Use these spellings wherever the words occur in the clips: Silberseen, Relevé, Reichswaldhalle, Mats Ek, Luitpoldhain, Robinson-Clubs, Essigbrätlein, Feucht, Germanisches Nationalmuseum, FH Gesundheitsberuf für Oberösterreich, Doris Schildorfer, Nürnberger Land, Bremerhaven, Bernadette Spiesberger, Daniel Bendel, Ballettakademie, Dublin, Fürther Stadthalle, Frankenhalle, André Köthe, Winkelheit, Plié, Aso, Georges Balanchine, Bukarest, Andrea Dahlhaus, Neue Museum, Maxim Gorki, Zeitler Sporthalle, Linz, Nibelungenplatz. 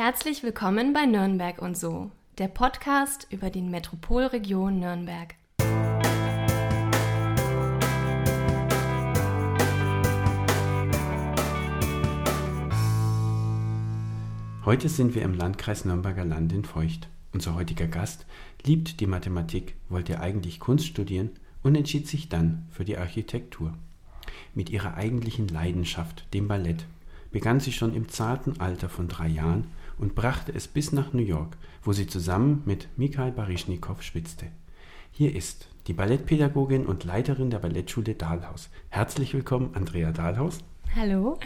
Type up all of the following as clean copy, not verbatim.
Herzlich willkommen bei Nürnberg und so, der Podcast über die Metropolregion Nürnberg. Heute sind wir im Landkreis Nürnberger Land in Feucht. Unser heutiger Gast liebt die Mathematik, wollte eigentlich Kunst studieren und entschied sich dann für die Architektur. Mit ihrer eigentlichen Leidenschaft, dem Ballett, begann sie schon im zarten Alter von 3 Jahren und brachte es bis nach New York, wo sie zusammen mit Mikhail Baryshnikov schwitzte. Hier ist die Ballettpädagogin und Leiterin der Ballettschule Dahlhaus. Herzlich willkommen, Andrea Dahlhaus. Hallo.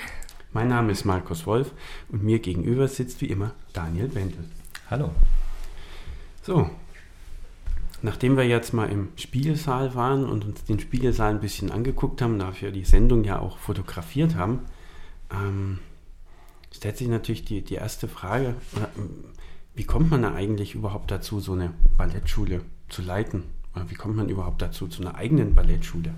Mein Name ist Markus Wolf und mir gegenüber sitzt wie immer Daniel Bendel. Hallo. So, nachdem wir jetzt mal im Spiegelsaal waren und uns den Spiegelsaal ein bisschen angeguckt haben, da wir die Sendung ja auch fotografiert haben, stellt sich natürlich die erste Frage, wie kommt man da eigentlich überhaupt dazu, so eine Ballettschule zu leiten? Oder wie kommt man überhaupt dazu, zu einer eigenen Ballettschule?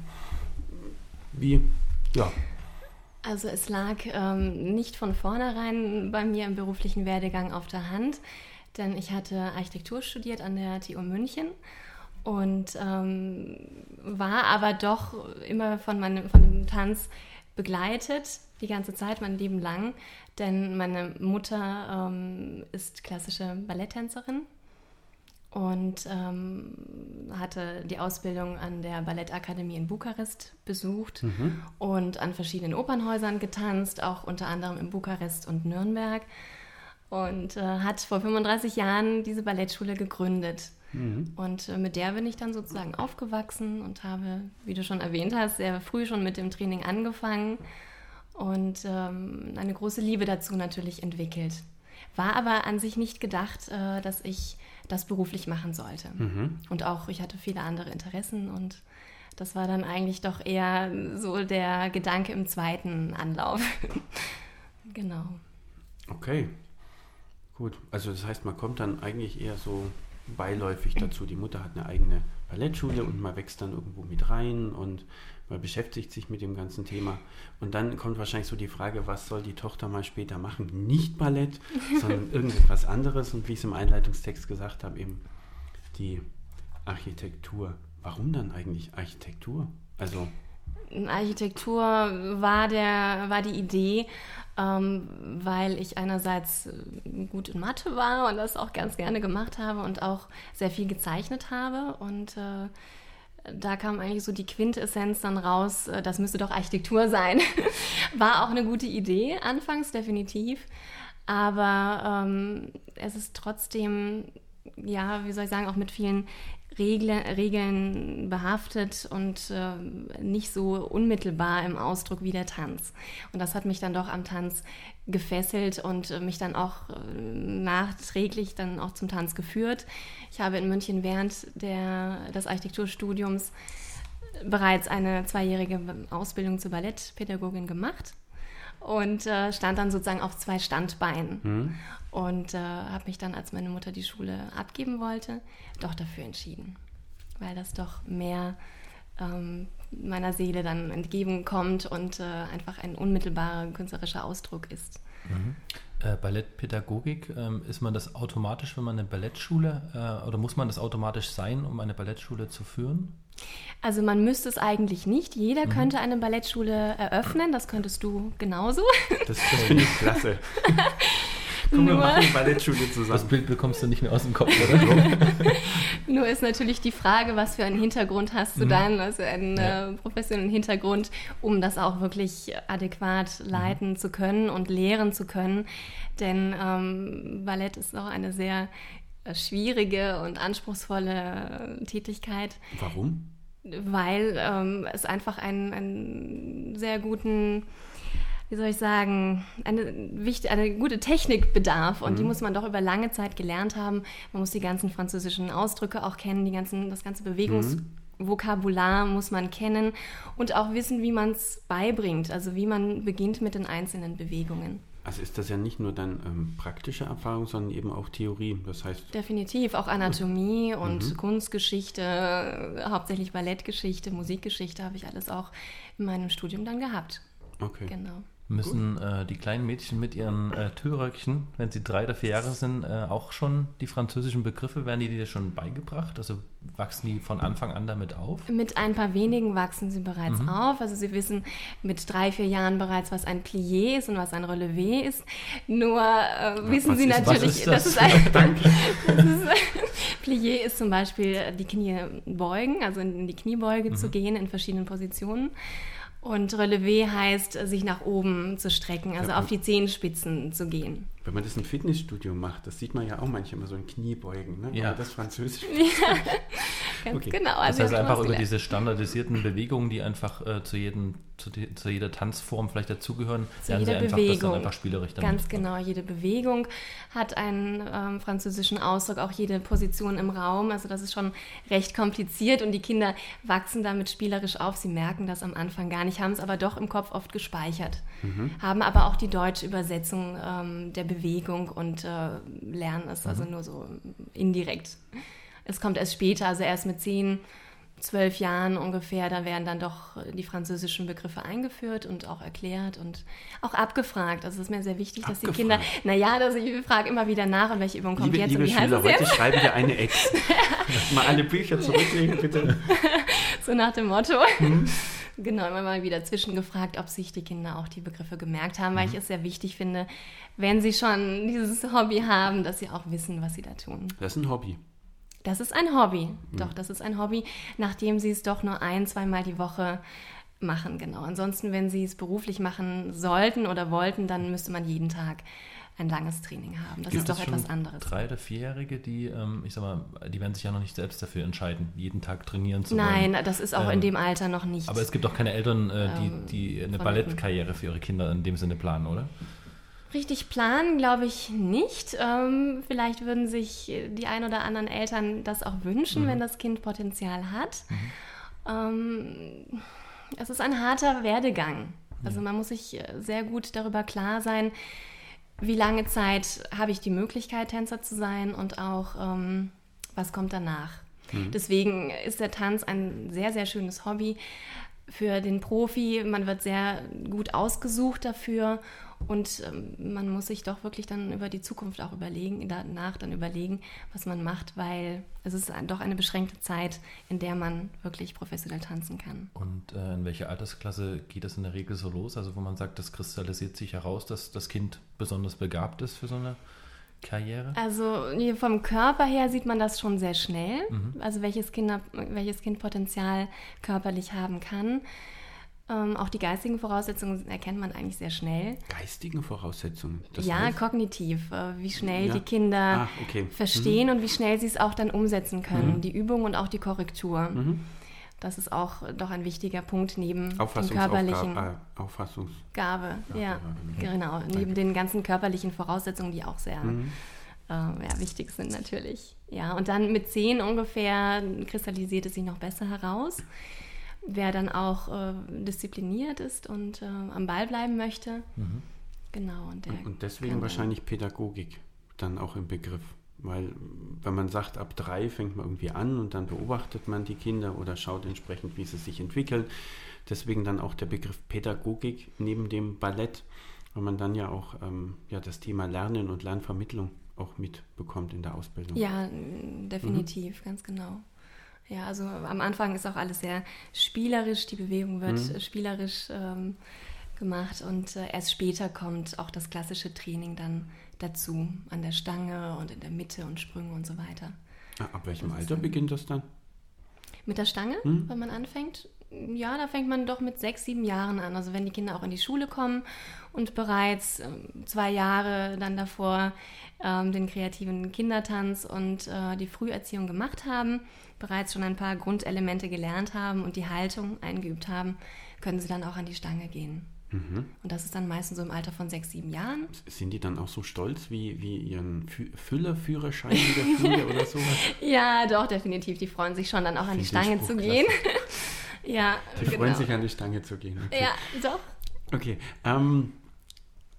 Also es lag nicht von vornherein bei mir im beruflichen Werdegang auf der Hand, denn ich hatte Architektur studiert an der TU München und war aber doch immer von dem Tanz begleitet, die ganze Zeit, mein Leben lang, denn meine Mutter ist klassische Balletttänzerin und hatte die Ausbildung an der Ballettakademie in Bukarest besucht und an verschiedenen Opernhäusern getanzt, auch unter anderem in Bukarest und Nürnberg, und hat vor 35 Jahren diese Ballettschule gegründet. Und mit der bin ich dann sozusagen aufgewachsen und habe, wie du schon erwähnt hast, sehr früh schon mit dem Training angefangen und eine große Liebe dazu natürlich entwickelt. War aber an sich nicht gedacht, dass ich das beruflich machen sollte. Und auch ich hatte viele andere Interessen und das war dann eigentlich doch eher so der Gedanke im zweiten Anlauf. Genau. Okay, gut. Also das heißt, man kommt dann eigentlich eher so beiläufig dazu. Die Mutter hat eine eigene Ballettschule und man wächst dann irgendwo mit rein und man beschäftigt sich mit dem ganzen Thema. Und dann kommt wahrscheinlich so die Frage, was soll die Tochter mal später machen? Nicht Ballett, sondern irgendetwas anderes. Und wie ich es im Einleitungstext gesagt habe, eben die Architektur. Warum dann eigentlich Architektur? Also Architektur war die Idee, weil ich einerseits gut in Mathe war und das auch ganz gerne gemacht habe und auch sehr viel gezeichnet habe. Und da kam eigentlich so die Quintessenz dann raus, das müsste doch Architektur sein. War auch eine gute Idee, anfangs definitiv. Aber es ist trotzdem, ja, wie soll ich sagen, auch mit vielen Regeln behaftet und nicht so unmittelbar im Ausdruck wie der Tanz. Und das hat mich dann doch am Tanz gefesselt und mich dann auch nachträglich dann auch zum Tanz geführt. Ich habe in München während des Architekturstudiums bereits eine 2-jährige Ausbildung zur Ballettpädagogin gemacht und stand dann sozusagen auf 2 Standbeinen und habe mich dann, als meine Mutter die Schule abgeben wollte, doch dafür entschieden, weil das doch mehr meiner Seele dann entgegenkommt und einfach ein unmittelbarer künstlerischer Ausdruck ist. Ballettpädagogik, ist man das automatisch, wenn man eine Ballettschule, oder muss man das automatisch sein, um eine Ballettschule zu führen? Also man müsste es eigentlich nicht. Jeder könnte eine Ballettschule eröffnen, das könntest du genauso. Das finde ich klasse. Komm, wir machen eine Ballettschule zusammen. Das Bild bekommst du nicht mehr aus dem Kopf, oder? Nur ist natürlich die Frage, was für einen Hintergrund hast du dann, also einen professionellen Hintergrund, um das auch wirklich adäquat leiten zu können und lehren zu können. Denn Ballett ist auch eine sehr schwierige und anspruchsvolle Tätigkeit. Warum? Weil es einfach einen sehr guten, wie soll ich sagen, eine gute Technik bedarf und die muss man doch über lange Zeit gelernt haben. Man muss die ganzen französischen Ausdrücke auch kennen, das ganze Bewegungsvokabular muss man kennen und auch wissen, wie man es beibringt, also wie man beginnt mit den einzelnen Bewegungen. Also ist das ja nicht nur dann praktische Erfahrung, sondern eben auch Theorie, das heißt... Definitiv, auch Anatomie und Kunstgeschichte, hauptsächlich Ballettgeschichte, Musikgeschichte habe ich alles auch in meinem Studium dann gehabt. Okay. Genau. müssen die kleinen Mädchen mit ihren Tüllröckchen, wenn sie 3 oder 4 Jahre sind, auch schon die französischen Begriffe, werden die dir schon beigebracht? Also wachsen die von Anfang an damit auf? Mit ein paar wenigen wachsen sie bereits auf. Also sie wissen mit 3, 4 Jahren bereits, was ein Plié ist und was ein Relevé ist. Nur wissen sie natürlich... Was ist das? Plié ist zum Beispiel die Knie beugen, also in die Kniebeuge zu gehen in verschiedenen Positionen. Und Relevé heißt, sich nach oben zu strecken, also auf die Zehenspitzen zu gehen. Wenn man das im Fitnessstudio macht, das sieht man ja auch manchmal so in Kniebeugen, ne? Ja. Aber das Französisch. Ja, ganz genau. Also das heißt einfach über diese standardisierten Bewegungen, die einfach zu jeder Tanzform vielleicht dazugehören, lernen sie einfach, dass dann einfach spielerisch damit. Ganz genau, jede Bewegung hat einen französischen Ausdruck, auch jede Position im Raum. Also das ist schon recht kompliziert und die Kinder wachsen damit spielerisch auf. Sie merken das am Anfang gar nicht, haben es aber doch im Kopf oft gespeichert, haben aber auch die deutsche Übersetzung der Bewegung und lernen es also nur so indirekt. Es kommt erst später, also erst mit 10, 12 Jahren ungefähr, da werden dann doch die französischen Begriffe eingeführt und auch erklärt und auch abgefragt. Also es ist mir sehr wichtig, dass die Kinder, ich frage immer wieder nach, und welche Übung kommt jetzt. Liebe Schüler, heute schreiben wir eine Ex. Mal alle Bücher zurücklegen, bitte. So nach dem Motto. Genau, immer mal wieder zwischengefragt, ob sich die Kinder auch die Begriffe gemerkt haben, weil ich es sehr wichtig finde, wenn sie schon dieses Hobby haben, dass sie auch wissen, was sie da tun. Das ist ein Hobby. Das ist ein Hobby. Doch, das ist ein Hobby, nachdem sie es doch nur 1-2 Mal die Woche machen, genau. Ansonsten, wenn sie es beruflich machen sollten oder wollten, dann müsste man jeden Tag ein langes Training haben. Das ist doch etwas anderes. 3- oder 4-Jährige, die werden sich ja noch nicht selbst dafür entscheiden, jeden Tag trainieren zu wollen. Nein, das ist auch in dem Alter noch nicht. Aber es gibt auch keine Eltern, die eine Ballettkarriere für ihre Kinder in dem Sinne planen, oder? Richtig planen, glaube ich nicht. Vielleicht würden sich die ein oder anderen Eltern das auch wünschen, wenn das Kind Potenzial hat. Es ist ein harter Werdegang. Also man muss sich sehr gut darüber klar sein, wie lange Zeit habe ich die Möglichkeit, Tänzer zu sein und auch, was kommt danach. Deswegen ist der Tanz ein sehr, sehr schönes Hobby für den Profi. Man wird sehr gut ausgesucht dafür. Und man muss sich doch wirklich dann über die Zukunft auch überlegen, danach dann überlegen, was man macht, weil es ist doch eine beschränkte Zeit, in der man wirklich professionell tanzen kann. Und in welcher Altersklasse geht das in der Regel so los? Also wo man sagt, das kristallisiert sich heraus, dass das Kind besonders begabt ist für so eine Karriere? Also vom Körper her sieht man das schon sehr schnell, also welches Kind Potenzial körperlich haben kann. Auch die geistigen Voraussetzungen erkennt man eigentlich sehr schnell. Geistigen Voraussetzungen? Das heißt? Kognitiv. Wie schnell die Kinder verstehen und wie schnell sie es auch dann umsetzen können. Die Übung und auch die Korrektur. Das ist auch doch ein wichtiger Punkt neben den körperlichen Auffassungsgabe. Ja, genau. Neben den ganzen körperlichen Voraussetzungen, die auch sehr wichtig sind natürlich. Ja, und dann mit 10 ungefähr kristallisiert es sich noch besser heraus. Wer dann auch diszipliniert ist und am Ball bleiben möchte. Genau. Und deswegen wahrscheinlich Pädagogik dann auch im Begriff. Weil wenn man sagt, ab 3 fängt man irgendwie an und dann beobachtet man die Kinder oder schaut entsprechend, wie sie sich entwickeln. Deswegen dann auch der Begriff Pädagogik neben dem Ballett, weil man dann ja auch das Thema Lernen und Lernvermittlung auch mitbekommt in der Ausbildung. Ja, definitiv, ganz genau. Ja, also am Anfang ist auch alles sehr spielerisch, die Bewegung wird spielerisch gemacht und erst später kommt auch das klassische Training dann dazu, an der Stange und in der Mitte und Sprünge und so weiter. Ab welchem Alter beginnt das dann? Mit der Stange, wenn man anfängt? Ja, da fängt man doch mit 6, 7 Jahren an. Also wenn die Kinder auch in die Schule kommen und bereits 2 Jahre dann davor den kreativen Kindertanz und die Früherziehung gemacht haben, bereits schon ein paar Grundelemente gelernt haben und die Haltung eingeübt haben, können sie dann auch an die Stange gehen. Und das ist dann meistens so im Alter von 6, 7 Jahren. Sind die dann auch so stolz wie ihren Füllerführerschein wieder oder sowas? Ja, doch, definitiv. Die freuen sich schon dann auch an die Stange zu gehen. Ja, die freuen sich an die Stange zu gehen. Okay. Ja, doch. Okay,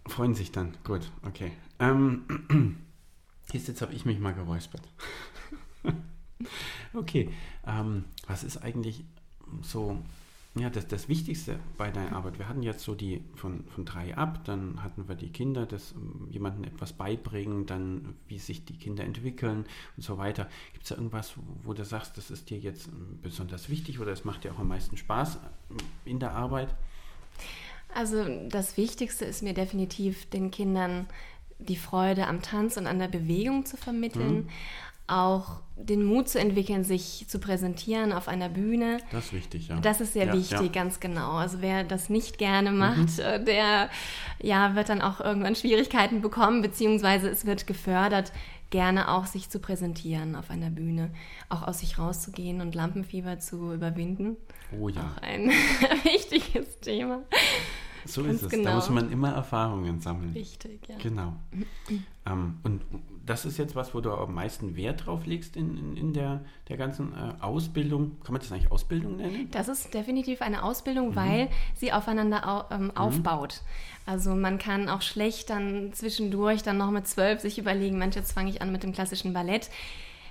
freuen sich dann. Gut, okay. Jetzt habe ich mich mal geräuspert. Okay, was ist eigentlich so Ja, das Wichtigste bei deiner Arbeit, wir hatten jetzt so die von 3 ab, dann hatten wir die Kinder, das jemandem etwas beibringen, dann wie sich die Kinder entwickeln und so weiter. Gibt es da irgendwas, wo du sagst, das ist dir jetzt besonders wichtig oder es macht dir auch am meisten Spaß in der Arbeit? Also das Wichtigste ist mir definitiv, den Kindern die Freude am Tanz und an der Bewegung zu vermitteln, auch den Mut zu entwickeln, sich zu präsentieren auf einer Bühne. Das ist wichtig, ja. Das ist sehr wichtig, ganz genau. Also wer das nicht gerne macht, der wird dann auch irgendwann Schwierigkeiten bekommen, beziehungsweise es wird gefördert, gerne auch sich zu präsentieren auf einer Bühne, auch aus sich rauszugehen und Lampenfieber zu überwinden. Oh ja. Auch ein wichtiges Thema. So ganz ist es, genau. Da muss man immer Erfahrungen sammeln. Richtig, ja. Genau. Und das ist jetzt was, wo du am meisten Wert drauf legst in der ganzen Ausbildung. Kann man das eigentlich Ausbildung nennen? Das ist definitiv eine Ausbildung, weil sie aufeinander aufbaut. Also man kann auch schlecht dann zwischendurch dann noch mit 12 sich überlegen, Mensch, jetzt fange ich an mit dem klassischen Ballett.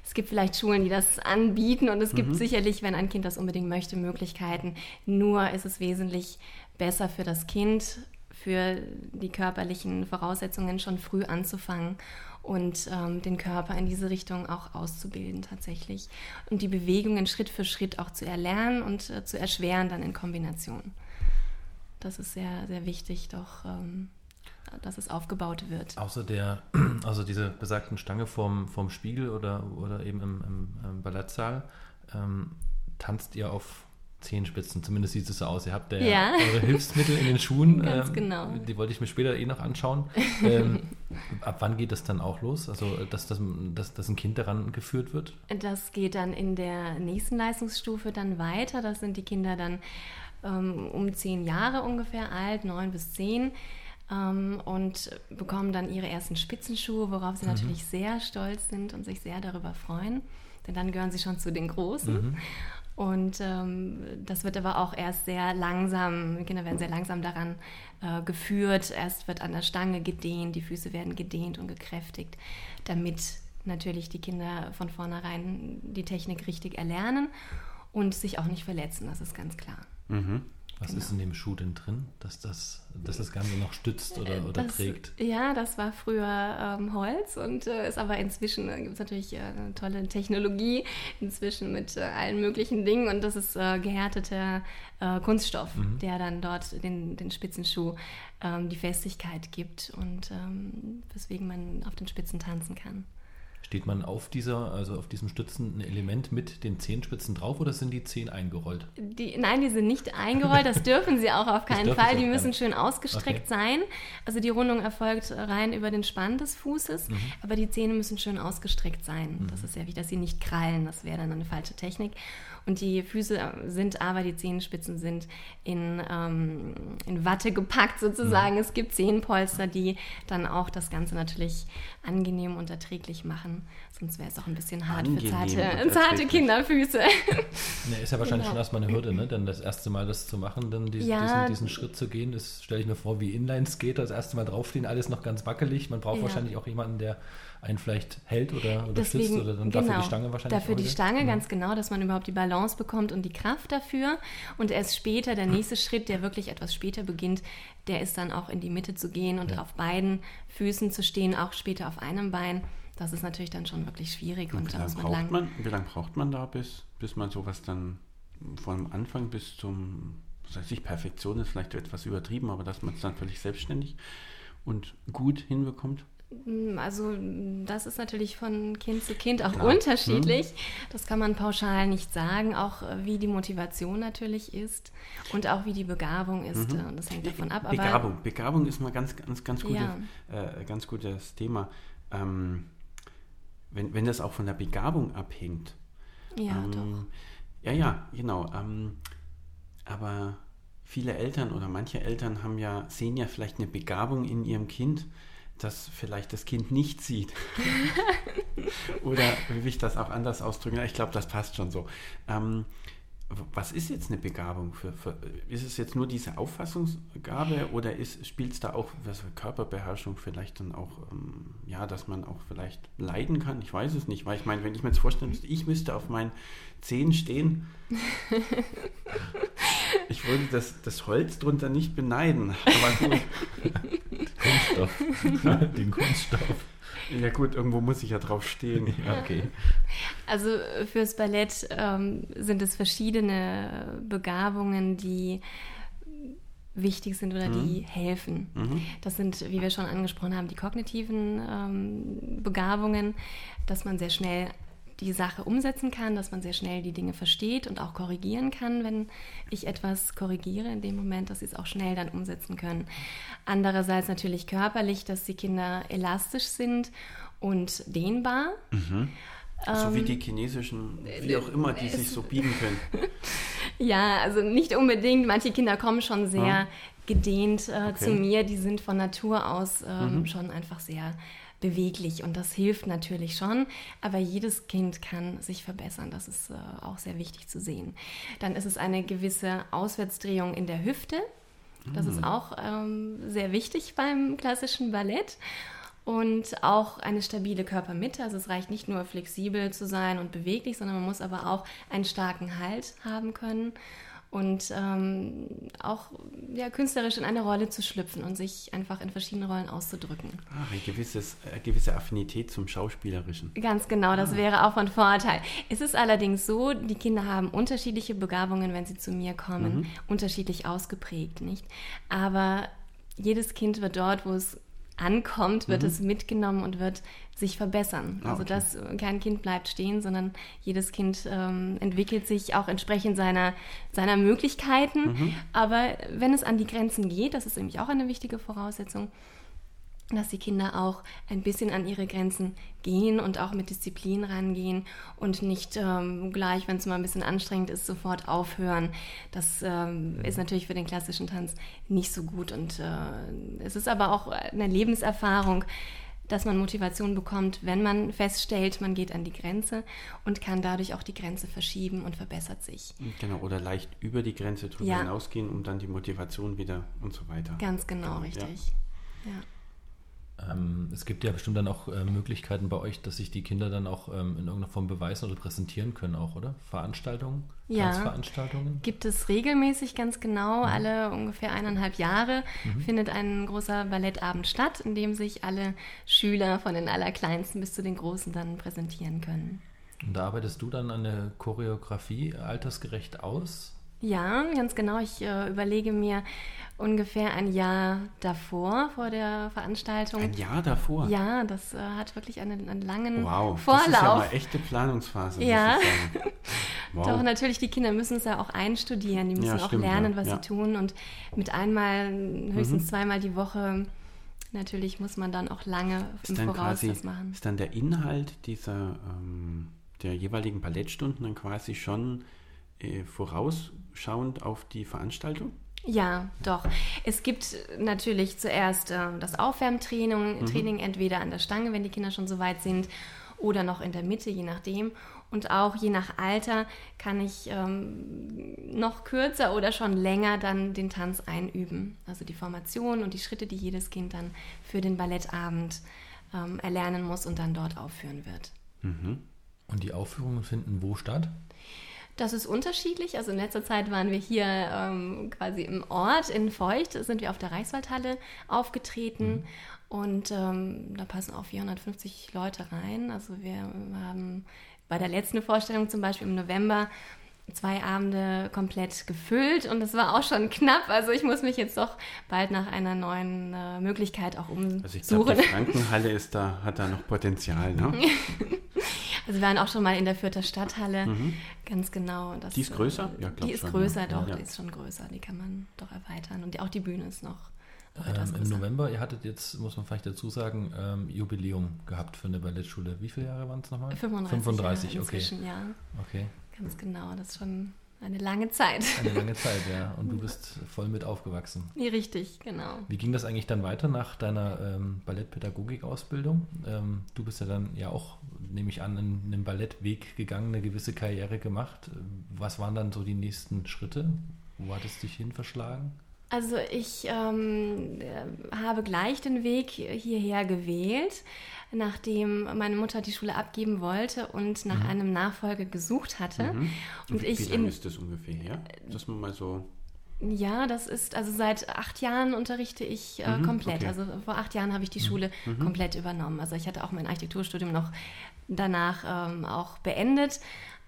Es gibt vielleicht Schulen, die das anbieten und es gibt sicherlich, wenn ein Kind das unbedingt möchte, Möglichkeiten. Nur ist es wesentlich besser für das Kind, für die körperlichen Voraussetzungen schon früh anzufangen und den Körper in diese Richtung auch auszubilden tatsächlich. Und die Bewegungen Schritt für Schritt auch zu erlernen und zu erschweren dann in Kombination. Das ist sehr, sehr wichtig, doch dass es aufgebaut wird. Außer also diese besagten Stange vorm Spiegel oder eben im Ballettsaal, tanzt ihr auf Zehenspitzen, zumindest sieht es so aus. Ihr habt eure Hilfsmittel in den Schuhen. Ganz genau. Die wollte ich mir später noch anschauen. Ab wann geht das dann auch los? Also, dass ein Kind daran geführt wird? Das geht dann in der nächsten Leistungsstufe dann weiter. Das sind die Kinder dann um 10 Jahre ungefähr alt, 9 bis 10. Und bekommen dann ihre ersten Spitzenschuhe, worauf sie natürlich sehr stolz sind und sich sehr darüber freuen. Denn dann gehören sie schon zu den Großen. Und das wird aber auch erst sehr langsam, die Kinder werden sehr langsam daran geführt. Erst wird an der Stange gedehnt, die Füße werden gedehnt und gekräftigt, damit natürlich die Kinder von vornherein die Technik richtig erlernen und sich auch nicht verletzen, das ist ganz klar. Was ist in dem Schuh denn drin, dass das Ganze noch stützt oder trägt? Ja, das war früher Holz und ist aber inzwischen, gibt es natürlich eine tolle Technologie, inzwischen mit allen möglichen Dingen und das ist gehärteter Kunststoff, der dann dort den Spitzenschuh die Festigkeit gibt und weswegen man auf den Spitzen tanzen kann. Steht man auf diesem stützenden Element mit den Zehenspitzen drauf oder sind die Zehen eingerollt? Nein, die sind nicht eingerollt, das dürfen sie auch auf keinen Fall. Die müssen schön ausgestreckt sein. Also die Rundung erfolgt rein über den Spann des Fußes, aber die Zähne müssen schön ausgestreckt sein. Das ist sehr wichtig, dass sie nicht krallen, das wäre dann eine falsche Technik. Und die Füße die Zehenspitzen sind in Watte gepackt sozusagen. Es gibt Zehenpolster, die dann auch das Ganze natürlich angenehm und erträglich machen. Sonst wäre es auch ein bisschen hart für zarte Kinderfüße. Ja, ist ja wahrscheinlich schon erstmal eine Hürde, ne? Denn das erste Mal das zu machen, dann diesen Schritt zu gehen, das stelle ich mir vor wie Inline-Skater, das erste Mal draufstehen, alles noch ganz wackelig. Man braucht wahrscheinlich auch jemanden, der einen vielleicht hält oder stützt oder dann dafür die Stange wahrscheinlich. Dafür die Stange, ganz genau, dass man überhaupt die Balance bekommt und die Kraft dafür. Und erst später, der nächste Schritt, der wirklich etwas später beginnt, der ist dann auch in die Mitte zu gehen und auf beiden Füßen zu stehen, auch später auf einem Bein. Das ist natürlich dann schon wirklich schwierig. Und wie lange braucht man da, bis man sowas dann vom Anfang bis zum, was weiß ich, Perfektion ist vielleicht etwas übertrieben, aber dass man es dann völlig selbstständig und gut hinbekommt? Also das ist natürlich von Kind zu Kind auch unterschiedlich. Das kann man pauschal nicht sagen, auch wie die Motivation natürlich ist und auch wie die Begabung ist. Und das hängt davon ab. Begabung ist mal ganz gutes Thema. Wenn das auch von der Begabung abhängt. Ja, doch. Ja, genau. Aber viele Eltern oder manche Eltern sehen ja vielleicht eine Begabung in ihrem Kind, dass vielleicht das Kind nicht sieht. Oder will ich das auch anders ausdrücken? Ich glaube, das passt schon so. Was ist jetzt eine Begabung? Ist es jetzt nur diese Auffassungsgabe oder spielt es da auch Körperbeherrschung vielleicht dann auch, dass man auch vielleicht leiden kann? Ich weiß es nicht, weil ich meine, wenn ich mir jetzt vorstelle, ich müsste auf meinen Zehen stehen. Ich wollte das Holz drunter nicht beneiden, aber gut. Kunststoff. Den Kunststoff. Ja gut, irgendwo muss ich ja drauf stehen. Okay. Also fürs Ballett sind es verschiedene Begabungen, die wichtig sind oder die helfen. Mhm. Das sind, wie wir schon angesprochen haben, die kognitiven Begabungen, dass man sehr schnell die Sache umsetzen kann, dass man sehr schnell die Dinge versteht und auch korrigieren kann, wenn ich etwas korrigiere in dem Moment, dass sie es auch schnell dann umsetzen können. Andererseits natürlich körperlich, dass die Kinder elastisch sind und dehnbar. Mhm. So wie die chinesischen, wie auch immer, die sich so biegen können. Ja, also nicht unbedingt. Manche Kinder kommen schon sehr gedehnt zu mir. Die sind von Natur aus schon einfach sehr beweglich und das hilft natürlich schon, aber jedes Kind kann sich verbessern, das ist auch sehr wichtig zu sehen. Dann ist es eine gewisse Auswärtsdrehung in der Hüfte, das ist auch sehr wichtig beim klassischen Ballett und auch eine stabile Körpermitte, also es reicht nicht nur flexibel zu sein und beweglich, sondern man muss aber auch einen starken Halt haben können und auch künstlerisch in eine Rolle zu schlüpfen und sich einfach in verschiedenen Rollen auszudrücken. Ach, eine gewisse Affinität zum Schauspielerischen. Ganz genau, das wäre auch von Vorteil. Es ist allerdings so, die Kinder haben unterschiedliche Begabungen, wenn sie zu mir kommen, unterschiedlich ausgeprägt, nicht? Aber jedes Kind wird dort, wo es ankommt, wird es mitgenommen und wird sich verbessern. Ah, okay. Also dass kein Kind bleibt stehen, sondern jedes Kind entwickelt sich auch entsprechend seiner Möglichkeiten. Mhm. Aber wenn es an die Grenzen geht, das ist nämlich auch eine wichtige Voraussetzung, dass die Kinder auch ein bisschen an ihre Grenzen gehen und auch mit Disziplin rangehen und nicht gleich, wenn es mal ein bisschen anstrengend ist, sofort aufhören. Das ist natürlich für den klassischen Tanz nicht so gut. Und es ist aber auch eine Lebenserfahrung, dass man Motivation bekommt, wenn man feststellt, man geht an die Grenze und kann dadurch auch die Grenze verschieben und verbessert sich. Genau, oder leicht über die Grenze drüber hinausgehen, um dann die Motivation wieder und so weiter. Ganz genau, richtig. Ja. Es gibt ja bestimmt dann auch Möglichkeiten bei euch, dass sich die Kinder dann auch in irgendeiner Form beweisen oder präsentieren können auch, oder? Veranstaltungen? Ja, Tanzveranstaltungen? Gibt es regelmäßig, ganz genau. Ja. Alle ungefähr 1,5 Jahre findet ein großer Ballettabend statt, in dem sich alle Schüler von den Allerkleinsten bis zu den Großen dann präsentieren können. Und da arbeitest du dann eine Choreografie altersgerecht aus? Ja, ganz genau. Ich überlege mir ungefähr ein Jahr davor, vor der Veranstaltung. Ein Jahr davor? Ja, das hat wirklich einen langen Vorlauf. Das ist ja mal echte Planungsphase. Ja, wow. Doch natürlich, die Kinder müssen es ja auch einstudieren. Die müssen auch lernen, was sie tun. Und mit einmal, höchstens zweimal die Woche, natürlich muss man dann auch lange im Voraus das machen. Ist dann der Inhalt dieser der jeweiligen Ballettstunden dann quasi schon vorausschauend auf die Veranstaltung? Ja, doch. Es gibt natürlich zuerst das Aufwärmtraining, entweder an der Stange, wenn die Kinder schon so weit sind, oder noch in der Mitte, je nachdem. Und auch je nach Alter kann ich noch kürzer oder schon länger dann den Tanz einüben. Also die Formation und die Schritte, die jedes Kind dann für den Ballettabend erlernen muss und dann dort aufführen wird. Mhm. Und die Aufführungen finden wo statt? Das ist unterschiedlich. Also in letzter Zeit waren wir hier quasi im Ort, in Feucht, sind wir auf der Reichswaldhalle aufgetreten und da passen auch 450 Leute rein. Also wir haben bei der letzten Vorstellung zum Beispiel im November 2 Abende komplett gefüllt und das war auch schon knapp. Also ich muss mich jetzt doch bald nach einer neuen Möglichkeit auch umsuchen. Also ich glaube, die Frankenhalle hat da noch Potenzial, ne? Also wir waren auch schon mal in der Fürther Stadthalle, ganz genau. Das, die ist größer? Ja, die ist schon, größer, ja. Doch, ja. Die ist schon größer, die kann man doch erweitern. Und auch die Bühne ist noch etwas größer. Im November, ihr hattet jetzt, muss man vielleicht dazu sagen, Jubiläum gehabt für eine Ballettschule. Wie viele Jahre waren es nochmal? 35 Jahre inzwischen, ja. Okay. Ganz genau, das ist schon eine lange Zeit. Eine lange Zeit, ja. Und du bist voll mit aufgewachsen. Nee, richtig, genau. Wie ging das eigentlich dann weiter nach deiner Ballettpädagogik-Ausbildung? Du bist ja dann ja auch, nehme ich an, in den Ballettweg gegangen, eine gewisse Karriere gemacht. Was waren dann so die nächsten Schritte? Wo hat es dich hin verschlagen? Also ich habe gleich den Weg hierher gewählt, nachdem meine Mutter die Schule abgeben wollte und nach einem Nachfolger gesucht hatte. Und wie lange ist das ungefähr her? Dass man mal so Ja, das ist, also seit 8 Jahren unterrichte ich komplett. Okay. Also vor 8 Jahren habe ich die Schule komplett übernommen. Also ich hatte auch mein Architekturstudium noch danach auch beendet.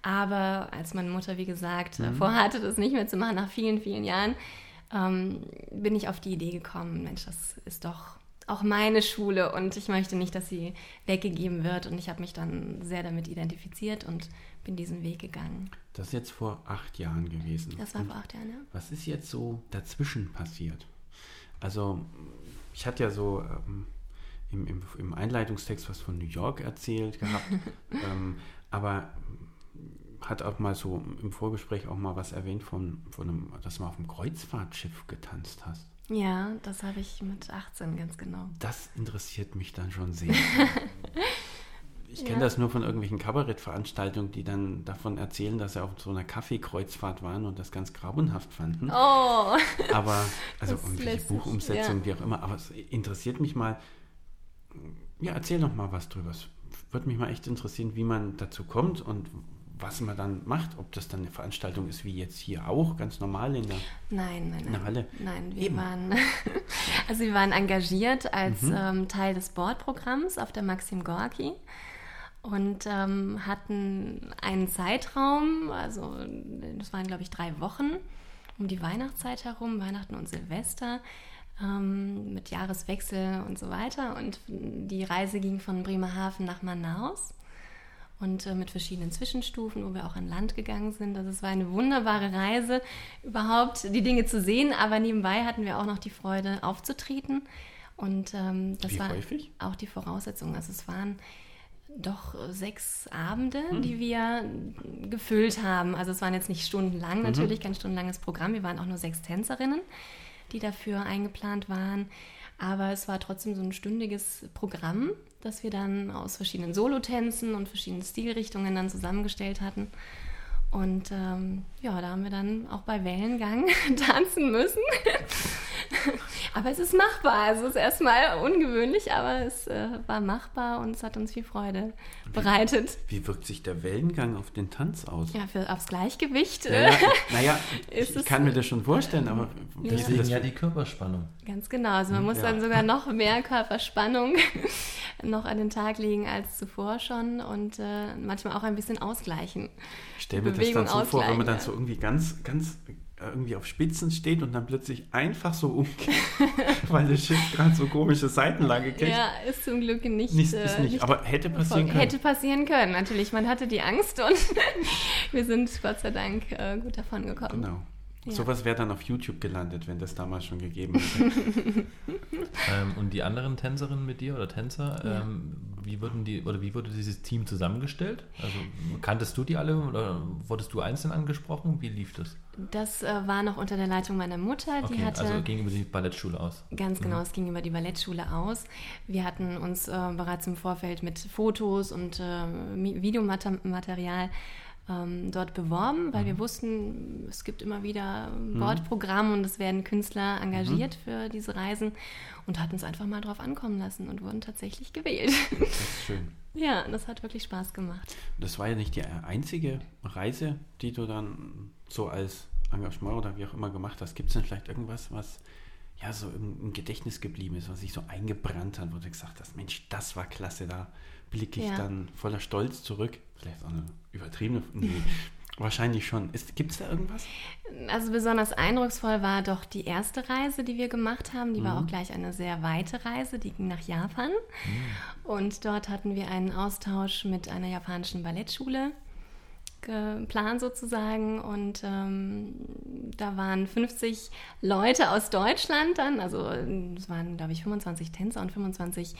Aber als meine Mutter, wie gesagt, vorhatte, das nicht mehr zu machen, nach vielen, vielen Jahren, bin ich auf die Idee gekommen, Mensch, das ist doch auch meine Schule und ich möchte nicht, dass sie weggegeben wird. Und ich habe mich dann sehr damit identifiziert und bin diesen Weg gegangen. Das ist jetzt vor 8 Jahren gewesen. Das war vor 8 Jahren, ja. Was ist jetzt so dazwischen passiert? Also ich hatte ja so im Einleitungstext was von New York erzählt gehabt, aber hat auch mal so im Vorgespräch auch mal was erwähnt von einem, dass du mal auf dem Kreuzfahrtschiff getanzt hast. Ja, das habe ich mit 18 ganz genau. Das interessiert mich dann schon sehr. Ich kenne das nur von irgendwelchen Kabarettveranstaltungen, die dann davon erzählen, dass sie auf so einer Kaffeekreuzfahrt waren und das ganz grauenhaft fanden. Oh! Aber, also irgendwelche Buchumsetzungen, wie auch immer. Aber es interessiert mich mal, ja, erzähl noch mal was drüber. Es würde mich mal echt interessieren, wie man dazu kommt und was man dann macht, ob das dann eine Veranstaltung ist, wie jetzt hier auch, ganz normal in der Halle. Nein, wir waren engagiert als Teil des Bordprogramms auf der Maxim Gorki und hatten einen Zeitraum, also das waren, glaube ich, 3 Wochen um die Weihnachtszeit herum, Weihnachten und Silvester, mit Jahreswechsel und so weiter. Und die Reise ging von Bremerhaven nach Manaus. Und mit verschiedenen Zwischenstufen, wo wir auch an Land gegangen sind. Also es war eine wunderbare Reise, überhaupt die Dinge zu sehen. Aber nebenbei hatten wir auch noch die Freude, aufzutreten. Und das war auch die Voraussetzung. Also es waren doch 6 Abende, die wir gefüllt haben. Also es waren jetzt nicht stundenlang, natürlich kein stundenlanges Programm. Wir waren auch nur 6 Tänzerinnen, die dafür eingeplant waren. Aber es war trotzdem so ein stündiges Programm, das wir dann aus verschiedenen Solotänzen und verschiedenen Stilrichtungen dann zusammengestellt hatten. Und da haben wir dann auch bei Wellengang tanzen müssen. Aber es ist machbar. Es ist erstmal ungewöhnlich, aber es war machbar und es hat uns viel Freude bereitet. Wie wirkt sich der Wellengang auf den Tanz aus? Ja, aufs Gleichgewicht. Ich kann mir das schon vorstellen, aber die Körperspannung. Ganz genau. Also man muss dann sogar noch mehr Körperspannung noch an den Tag legen als zuvor schon und manchmal auch ein bisschen ausgleichen. Stell mir das dann so vor, wenn man dann so irgendwie ganz, ganz irgendwie auf Spitzen steht und dann plötzlich einfach so umgeht, weil das Schiff gerade so komische Seitenlage kriegt. Ja, ist zum Glück nicht, aber hätte passieren können. Hätte passieren können, natürlich. Man hatte die Angst und wir sind Gott sei Dank gut davon gekommen. Genau. Ja. Sowas wäre dann auf YouTube gelandet, wenn das damals schon gegeben hätte. Und die anderen Tänzerinnen mit dir oder Tänzer, wie wurde dieses Team zusammengestellt? Also kanntest du die alle oder wurdest du einzeln angesprochen? Wie lief das? Das war noch unter der Leitung meiner Mutter. Die hatte, also ging über die Ballettschule aus. Ganz genau, es ging über die Ballettschule aus. Wir hatten uns bereits im Vorfeld mit Fotos und Videomaterial dort beworben, weil wir wussten, es gibt immer wieder Bordprogramme und es werden Künstler engagiert für diese Reisen und hatten es einfach mal drauf ankommen lassen und wurden tatsächlich gewählt. Das ist schön. Ja, das hat wirklich Spaß gemacht. Das war ja nicht die einzige Reise, die du dann so als Engagement oder wie auch immer gemacht hast. Gibt es denn vielleicht irgendwas, was ja so im Gedächtnis geblieben ist, was sich so eingebrannt hat, wo du gesagt hast, Mensch, das war klasse, da blicke ich dann voller Stolz zurück? Vielleicht auch eine übertriebene, wahrscheinlich schon. Gibt es da irgendwas? Also besonders eindrucksvoll war doch die erste Reise, die wir gemacht haben. Die war auch gleich eine sehr weite Reise, die ging nach Japan. Und dort hatten wir einen Austausch mit einer japanischen Ballettschule geplant sozusagen. Und da waren 50 Leute aus Deutschland dann. Also es waren, glaube ich, 25 Tänzer und 25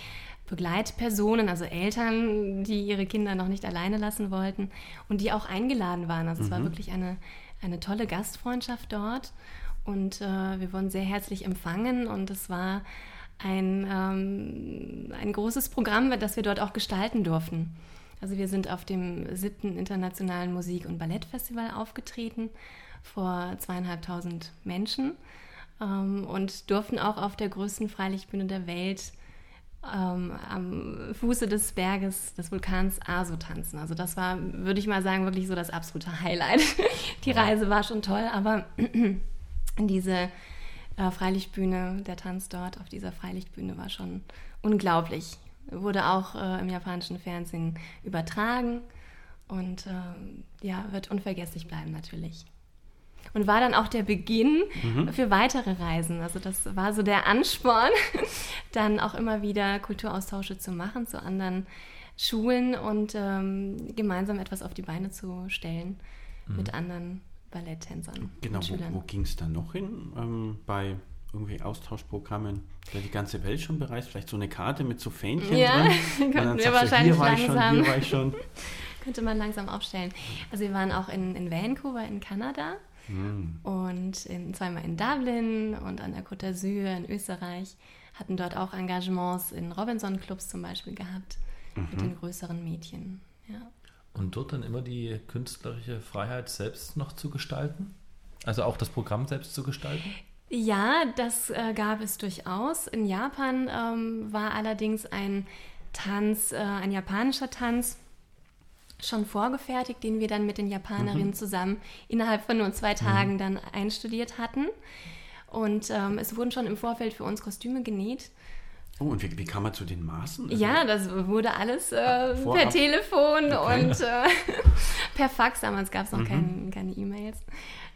Begleitpersonen, also Eltern, die ihre Kinder noch nicht alleine lassen wollten und die auch eingeladen waren. Also es war wirklich eine tolle Gastfreundschaft dort und wir wurden sehr herzlich empfangen und es war ein großes Programm, das wir dort auch gestalten durften. Also wir sind auf dem 7. Internationalen Musik- und Ballettfestival aufgetreten vor 2500 Menschen und durften auch auf der größten Freilichtbühne der Welt am Fuße des Berges, des Vulkans Aso tanzen. Also das war, würde ich mal sagen, wirklich so das absolute Highlight. Die Reise war schon toll, aber diese Freilichtbühne, der Tanz dort auf dieser Freilichtbühne war schon unglaublich. Wurde auch im japanischen Fernsehen übertragen und wird unvergesslich bleiben natürlich. Und war dann auch der Beginn für weitere Reisen. Also das war so der Ansporn, dann auch immer wieder Kulturaustausche zu machen zu anderen Schulen und gemeinsam etwas auf die Beine zu stellen mit anderen Balletttänzern. Genau, wo ging es dann noch hin? Bei irgendwie Austauschprogrammen, der die ganze Welt schon bereist, vielleicht so eine Karte mit so Fähnchen drin. Könnten wir wahrscheinlich langsam. Könnte man langsam aufstellen. Also wir waren auch in Vancouver in Kanada und zweimal in Dublin und an der Côte d'Azur in Österreich, hatten dort auch Engagements in Robinson-Clubs zum Beispiel gehabt, mit den größeren Mädchen. Ja. Und dort dann immer die künstlerische Freiheit selbst noch zu gestalten? Also auch das Programm selbst zu gestalten? Ja, das gab es durchaus. In Japan war allerdings ein japanischer Tanz schon vorgefertigt, den wir dann mit den Japanerinnen zusammen innerhalb von nur 2 Tagen dann einstudiert hatten. Und es wurden schon im Vorfeld für uns Kostüme genäht. Oh, und wie kam man zu den Maßen? Also ja, das wurde alles per Telefon und per Fax. Damals gab es noch keine E-Mails.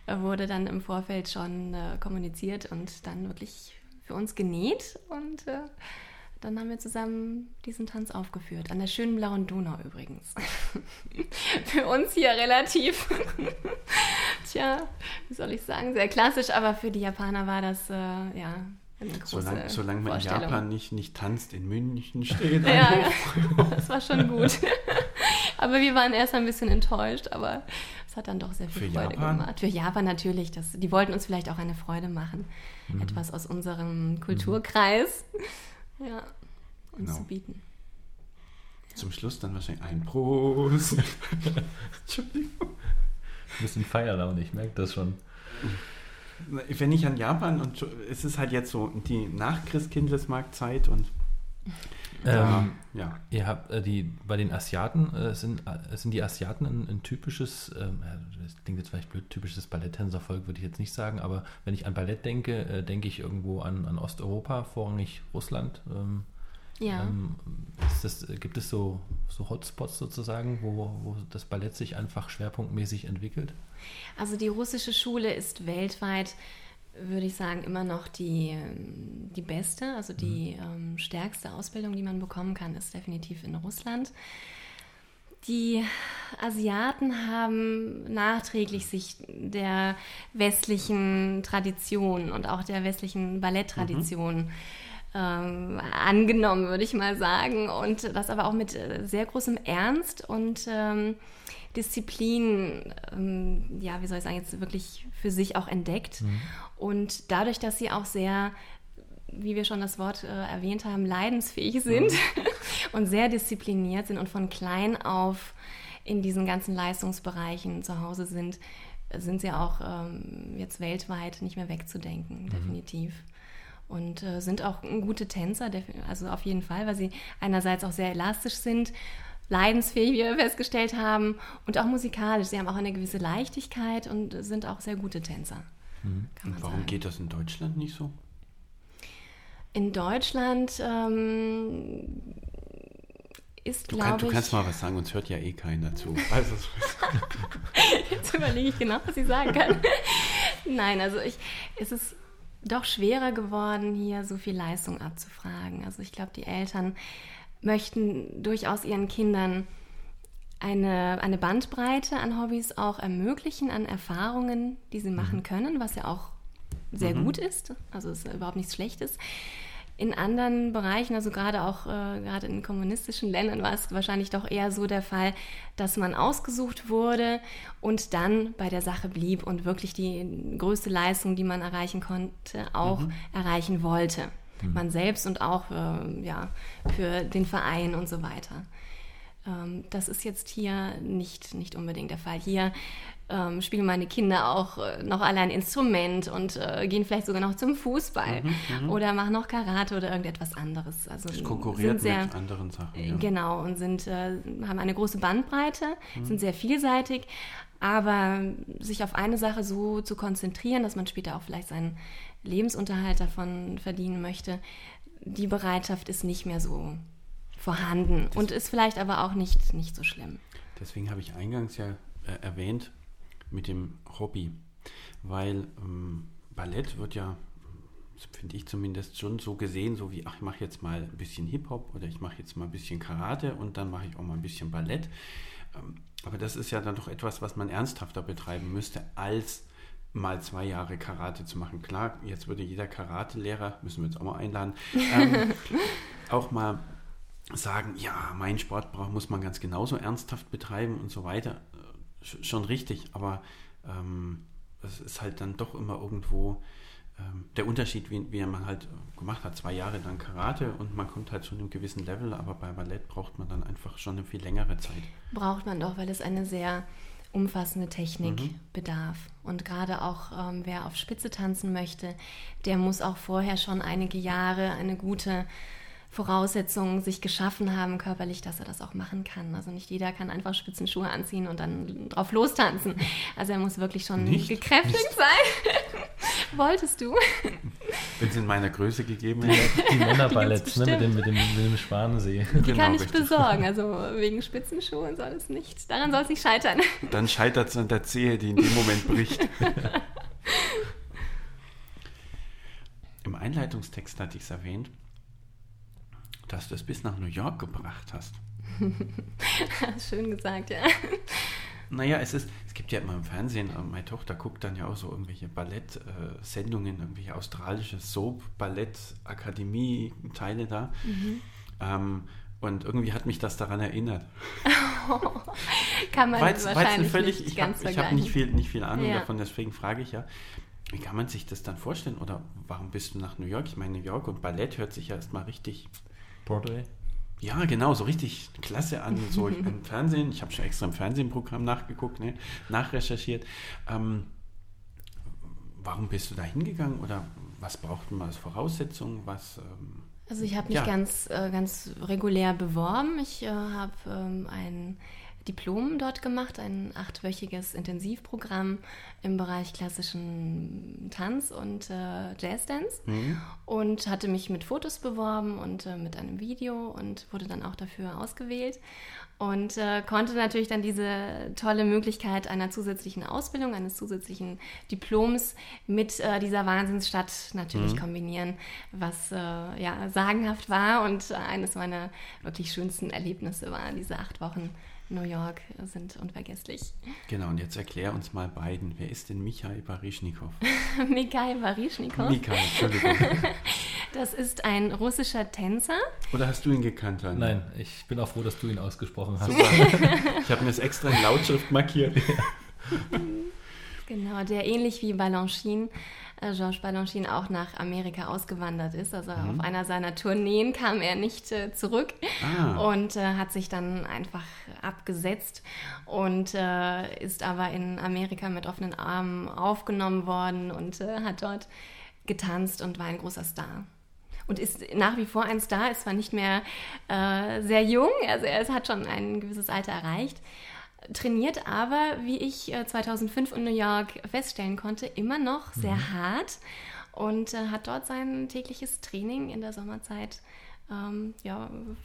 Wurde dann im Vorfeld schon kommuniziert und dann wirklich für uns genäht. Und dann haben wir zusammen diesen Tanz aufgeführt. An der schönen blauen Donau übrigens. Für uns hier relativ, wie soll ich sagen, sehr klassisch. Aber für die Japaner war das, eine große Vorstellung. Solange man in Japan nicht tanzt, in München steht. Ja, das war schon gut. Aber wir waren erst ein bisschen enttäuscht, aber es hat dann doch sehr viel Freude gemacht. Für Japan natürlich. Die wollten uns vielleicht auch eine Freude machen. Etwas aus unserem Kulturkreis zu bieten. Ja. Zum Schluss dann wahrscheinlich ein Prost. Entschuldigung. Ein bisschen Feierlaune, ich merke das schon. Wenn ich an Japan, und es ist halt jetzt so die Nachkriegs-Kindlesmarkt-Zeit und ihr habt bei den Asiaten sind die Asiaten ein typisches, das klingt jetzt vielleicht blöd, typisches Balletttänzervolk würde ich jetzt nicht sagen, aber wenn ich an Ballett denke, denke ich irgendwo an Osteuropa, vorrangig Russland. Gibt es so Hotspots sozusagen, wo das Ballett sich einfach schwerpunktmäßig entwickelt? Also die russische Schule ist weltweit, würde ich sagen, immer noch die beste, also die stärkste Ausbildung, die man bekommen kann, ist definitiv in Russland. Die Asiaten haben nachträglich sich der westlichen Tradition und auch der westlichen Balletttradition angenommen, würde ich mal sagen, und das aber auch mit sehr großem Ernst und Disziplin, jetzt wirklich für sich auch entdeckt. Und dadurch, dass sie auch sehr, wie wir schon das Wort erwähnt haben, leidensfähig sind und sehr diszipliniert sind und von klein auf in diesen ganzen Leistungsbereichen zu Hause sind sie auch jetzt weltweit nicht mehr wegzudenken, definitiv. Und sind auch gute Tänzer, also auf jeden Fall, weil sie einerseits auch sehr elastisch sind, leidensfähig, wie wir festgestellt haben, und auch musikalisch. Sie haben auch eine gewisse Leichtigkeit und sind auch sehr gute Tänzer. Und warum geht das in Deutschland nicht so? In Deutschland du kannst mal was sagen, uns hört ja eh keiner zu. Also, jetzt überlege ich genau, was ich sagen kann. Nein, also es ist doch schwerer geworden, hier so viel Leistung abzufragen. Also ich glaube, die Eltern möchten durchaus ihren Kindern eine Bandbreite an Hobbys auch ermöglichen, an Erfahrungen, die sie machen können, was ja auch sehr gut ist. Also es ist überhaupt nichts Schlechtes. In anderen Bereichen, also gerade in kommunistischen Ländern, war es wahrscheinlich doch eher so der Fall, dass man ausgesucht wurde und dann bei der Sache blieb und wirklich die größte Leistung, die man erreichen konnte, auch erreichen wollte. Man selbst und auch für den Verein und so weiter. Das ist jetzt hier nicht unbedingt der Fall. Hier spielen meine Kinder auch noch alle ein Instrument und gehen vielleicht sogar noch zum Fußball oder machen noch Karate oder irgendetwas anderes. Also das konkurriert mit anderen Sachen. Genau, und haben eine große Bandbreite, sind sehr vielseitig, Aber sich auf eine Sache so zu konzentrieren, dass man später auch vielleicht seinen Lebensunterhalt davon verdienen möchte, die Bereitschaft ist nicht mehr so vorhanden und ist vielleicht aber auch nicht so schlimm. Deswegen habe ich eingangs ja erwähnt mit dem Hobby, weil Ballett wird ja, finde ich zumindest, schon so gesehen, so wie, ach, ich mache jetzt mal ein bisschen Hip-Hop oder ich mache jetzt mal ein bisschen Karate und dann mache ich auch mal ein bisschen Ballett. Aber das ist ja dann doch etwas, was man ernsthafter betreiben müsste, als mal 2 Jahre Karate zu machen. Klar, jetzt würde jeder Karatelehrer, müssen wir jetzt auch mal einladen, auch mal sagen, ja, meinen Sport muss man ganz genauso ernsthaft betreiben und so weiter. Schon richtig, aber es ist halt dann doch immer irgendwo der Unterschied, wie man halt gemacht hat, 2 Jahre lang Karate und man kommt halt zu einem gewissen Level, aber bei Ballett braucht man dann einfach schon eine viel längere Zeit. Braucht man doch, weil es eine sehr umfassende Technik bedarf. Und gerade auch, wer auf Spitze tanzen möchte, der muss auch vorher schon einige Jahre eine gute Voraussetzungen sich geschaffen haben, körperlich, dass er das auch machen kann. Also nicht jeder kann einfach Spitzenschuhe anziehen und dann drauf lostanzen. Also er muss wirklich schon gekräftigt sein. Wolltest du? Wenn es in meiner Größe gegeben ist. Die Männerballets, ne, mit dem Schwanensee. Die kann ich besorgen. Also wegen Spitzenschuhen soll es nicht. Daran soll es nicht scheitern. Dann scheitert es an der Zehe, die in dem Moment bricht. Im Einleitungstext hatte ich es erwähnt, dass du es bis nach New York gebracht hast. Schön gesagt, ja. Naja, es gibt ja immer im Fernsehen, meine Tochter guckt dann ja auch so irgendwelche Ballettsendungen, irgendwelche australische Soap-Ballettakademie-Teile da. Und irgendwie hat mich das daran erinnert. Kann man wahrscheinlich völlig, nicht ganz vergleichen. Ich habe nicht viel Ahnung davon, deswegen frage ich ja. Wie kann man sich das dann vorstellen? Oder warum bist du nach New York? Ich meine, New York und Ballett hört sich ja erstmal richtig... Broadway? Ja, genau, so richtig klasse an. So im Fernsehen, ich habe schon extra im Fernsehprogramm nachgeguckt, nachrecherchiert. Warum bist du da hingegangen? Oder was braucht man als Voraussetzung? Also ich habe mich ganz regulär beworben. Ich habe ein Diplom dort gemacht, ein 8-wöchiges Intensivprogramm im Bereich klassischen Tanz und Jazzdance und hatte mich mit Fotos beworben und mit einem Video und wurde dann auch dafür ausgewählt und konnte natürlich dann diese tolle Möglichkeit einer zusätzlichen Ausbildung, eines zusätzlichen Diploms mit dieser Wahnsinnsstadt natürlich kombinieren, was sagenhaft war und eines meiner wirklich schönsten Erlebnisse war, diese 8 Wochen New York sind unvergesslich. Genau, und jetzt erklär uns mal beiden, wer ist denn Mikhail Baryshnikov? Mikhail, Entschuldigung. Das ist ein russischer Tänzer. Oder hast du ihn gekannt, Anne? Nein, ich bin auch froh, dass du ihn ausgesprochen hast. Super. Ich habe mir das extra in Lautschrift markiert. Genau, der ähnlich wie Balanchine, Georges Balanchine, auch nach Amerika ausgewandert ist. Also auf einer seiner Tourneen kam er nicht zurück und hat sich dann einfach abgesetzt und ist aber in Amerika mit offenen Armen aufgenommen worden und hat dort getanzt und war ein großer Star. Und ist nach wie vor ein Star, ist zwar nicht mehr sehr jung, also er hat schon ein gewisses Alter erreicht, trainiert aber, wie ich 2005 in New York feststellen konnte, immer noch sehr hart und hat dort sein tägliches Training in der Sommerzeit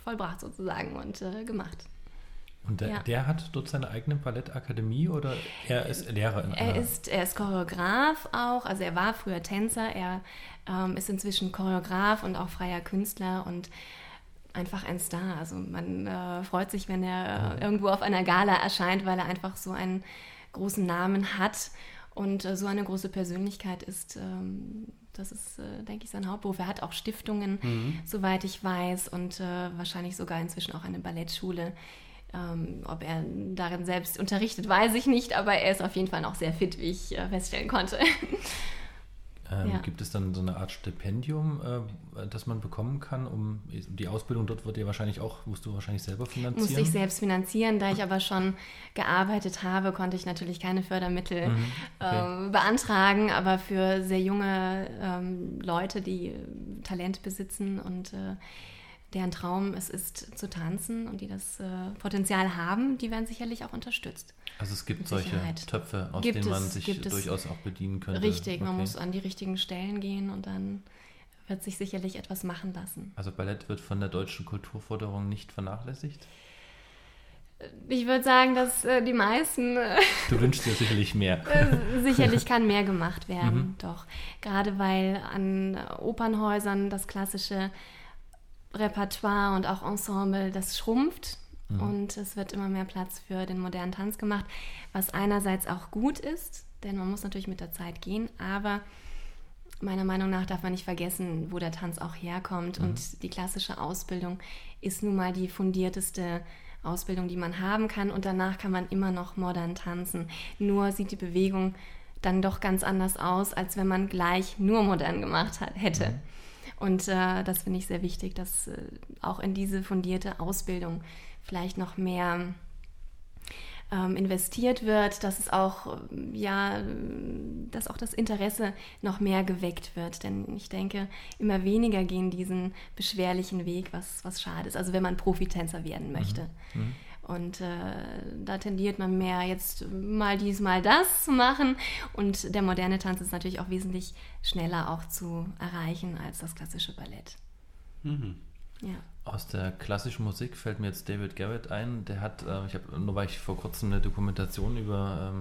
vollbracht sozusagen und gemacht. Und der hat dort seine eigene Ballettakademie oder er ist Lehrer? Er ist Choreograf auch, also er war früher Tänzer, er ist inzwischen Choreograf und auch freier Künstler und einfach ein Star. Also man freut sich, wenn er irgendwo auf einer Gala erscheint, weil er einfach so einen großen Namen hat und so eine große Persönlichkeit ist. Das ist, denke ich, sein Hauptberuf. Er hat auch Stiftungen, soweit ich weiß, und wahrscheinlich sogar inzwischen auch eine Ballettschule. Ob er darin selbst unterrichtet, weiß ich nicht, aber er ist auf jeden Fall noch sehr fit, wie ich feststellen konnte. Gibt es dann so eine Art Stipendium, das man bekommen kann, um die Ausbildung dort musst du wahrscheinlich selber finanzieren? Muss ich selbst finanzieren, da ich aber schon gearbeitet habe, konnte ich natürlich keine Fördermittel beantragen, aber für sehr junge Leute, die Talent besitzen und deren Traum es ist, zu tanzen und die das Potenzial haben, die werden sicherlich auch unterstützt. Also es gibt solche Töpfe, aus denen man sich durchaus auch bedienen könnte. Richtig, man muss an die richtigen Stellen gehen und dann wird sich sicherlich etwas machen lassen. Also Ballett wird von der deutschen Kulturförderung nicht vernachlässigt? Ich würde sagen, dass die meisten... Du wünschst dir sicherlich mehr. Sicherlich kann mehr gemacht werden, doch. Gerade weil an Opernhäusern das klassische Repertoire und auch Ensemble, das schrumpft und es wird immer mehr Platz für den modernen Tanz gemacht, was einerseits auch gut ist, denn man muss natürlich mit der Zeit gehen, aber meiner Meinung nach darf man nicht vergessen, wo der Tanz auch herkommt und die klassische Ausbildung ist nun mal die fundierteste Ausbildung, die man haben kann und danach kann man immer noch modern tanzen, nur sieht die Bewegung dann doch ganz anders aus, als wenn man gleich nur modern gemacht hätte. Und das finde ich sehr wichtig, dass auch in diese fundierte Ausbildung vielleicht noch mehr investiert wird, dass es auch, ja, dass auch das Interesse noch mehr geweckt wird. Denn ich denke, immer weniger gehen diesen beschwerlichen Weg, was schade ist. Also wenn man Profitänzer werden möchte. Und da tendiert man mehr, jetzt mal dies, mal das zu machen. Und der moderne Tanz ist natürlich auch wesentlich schneller auch zu erreichen als das klassische Ballett. Ja. Aus der klassischen Musik fällt mir jetzt David Garrett ein. Der hat, weil ich vor kurzem eine Dokumentation über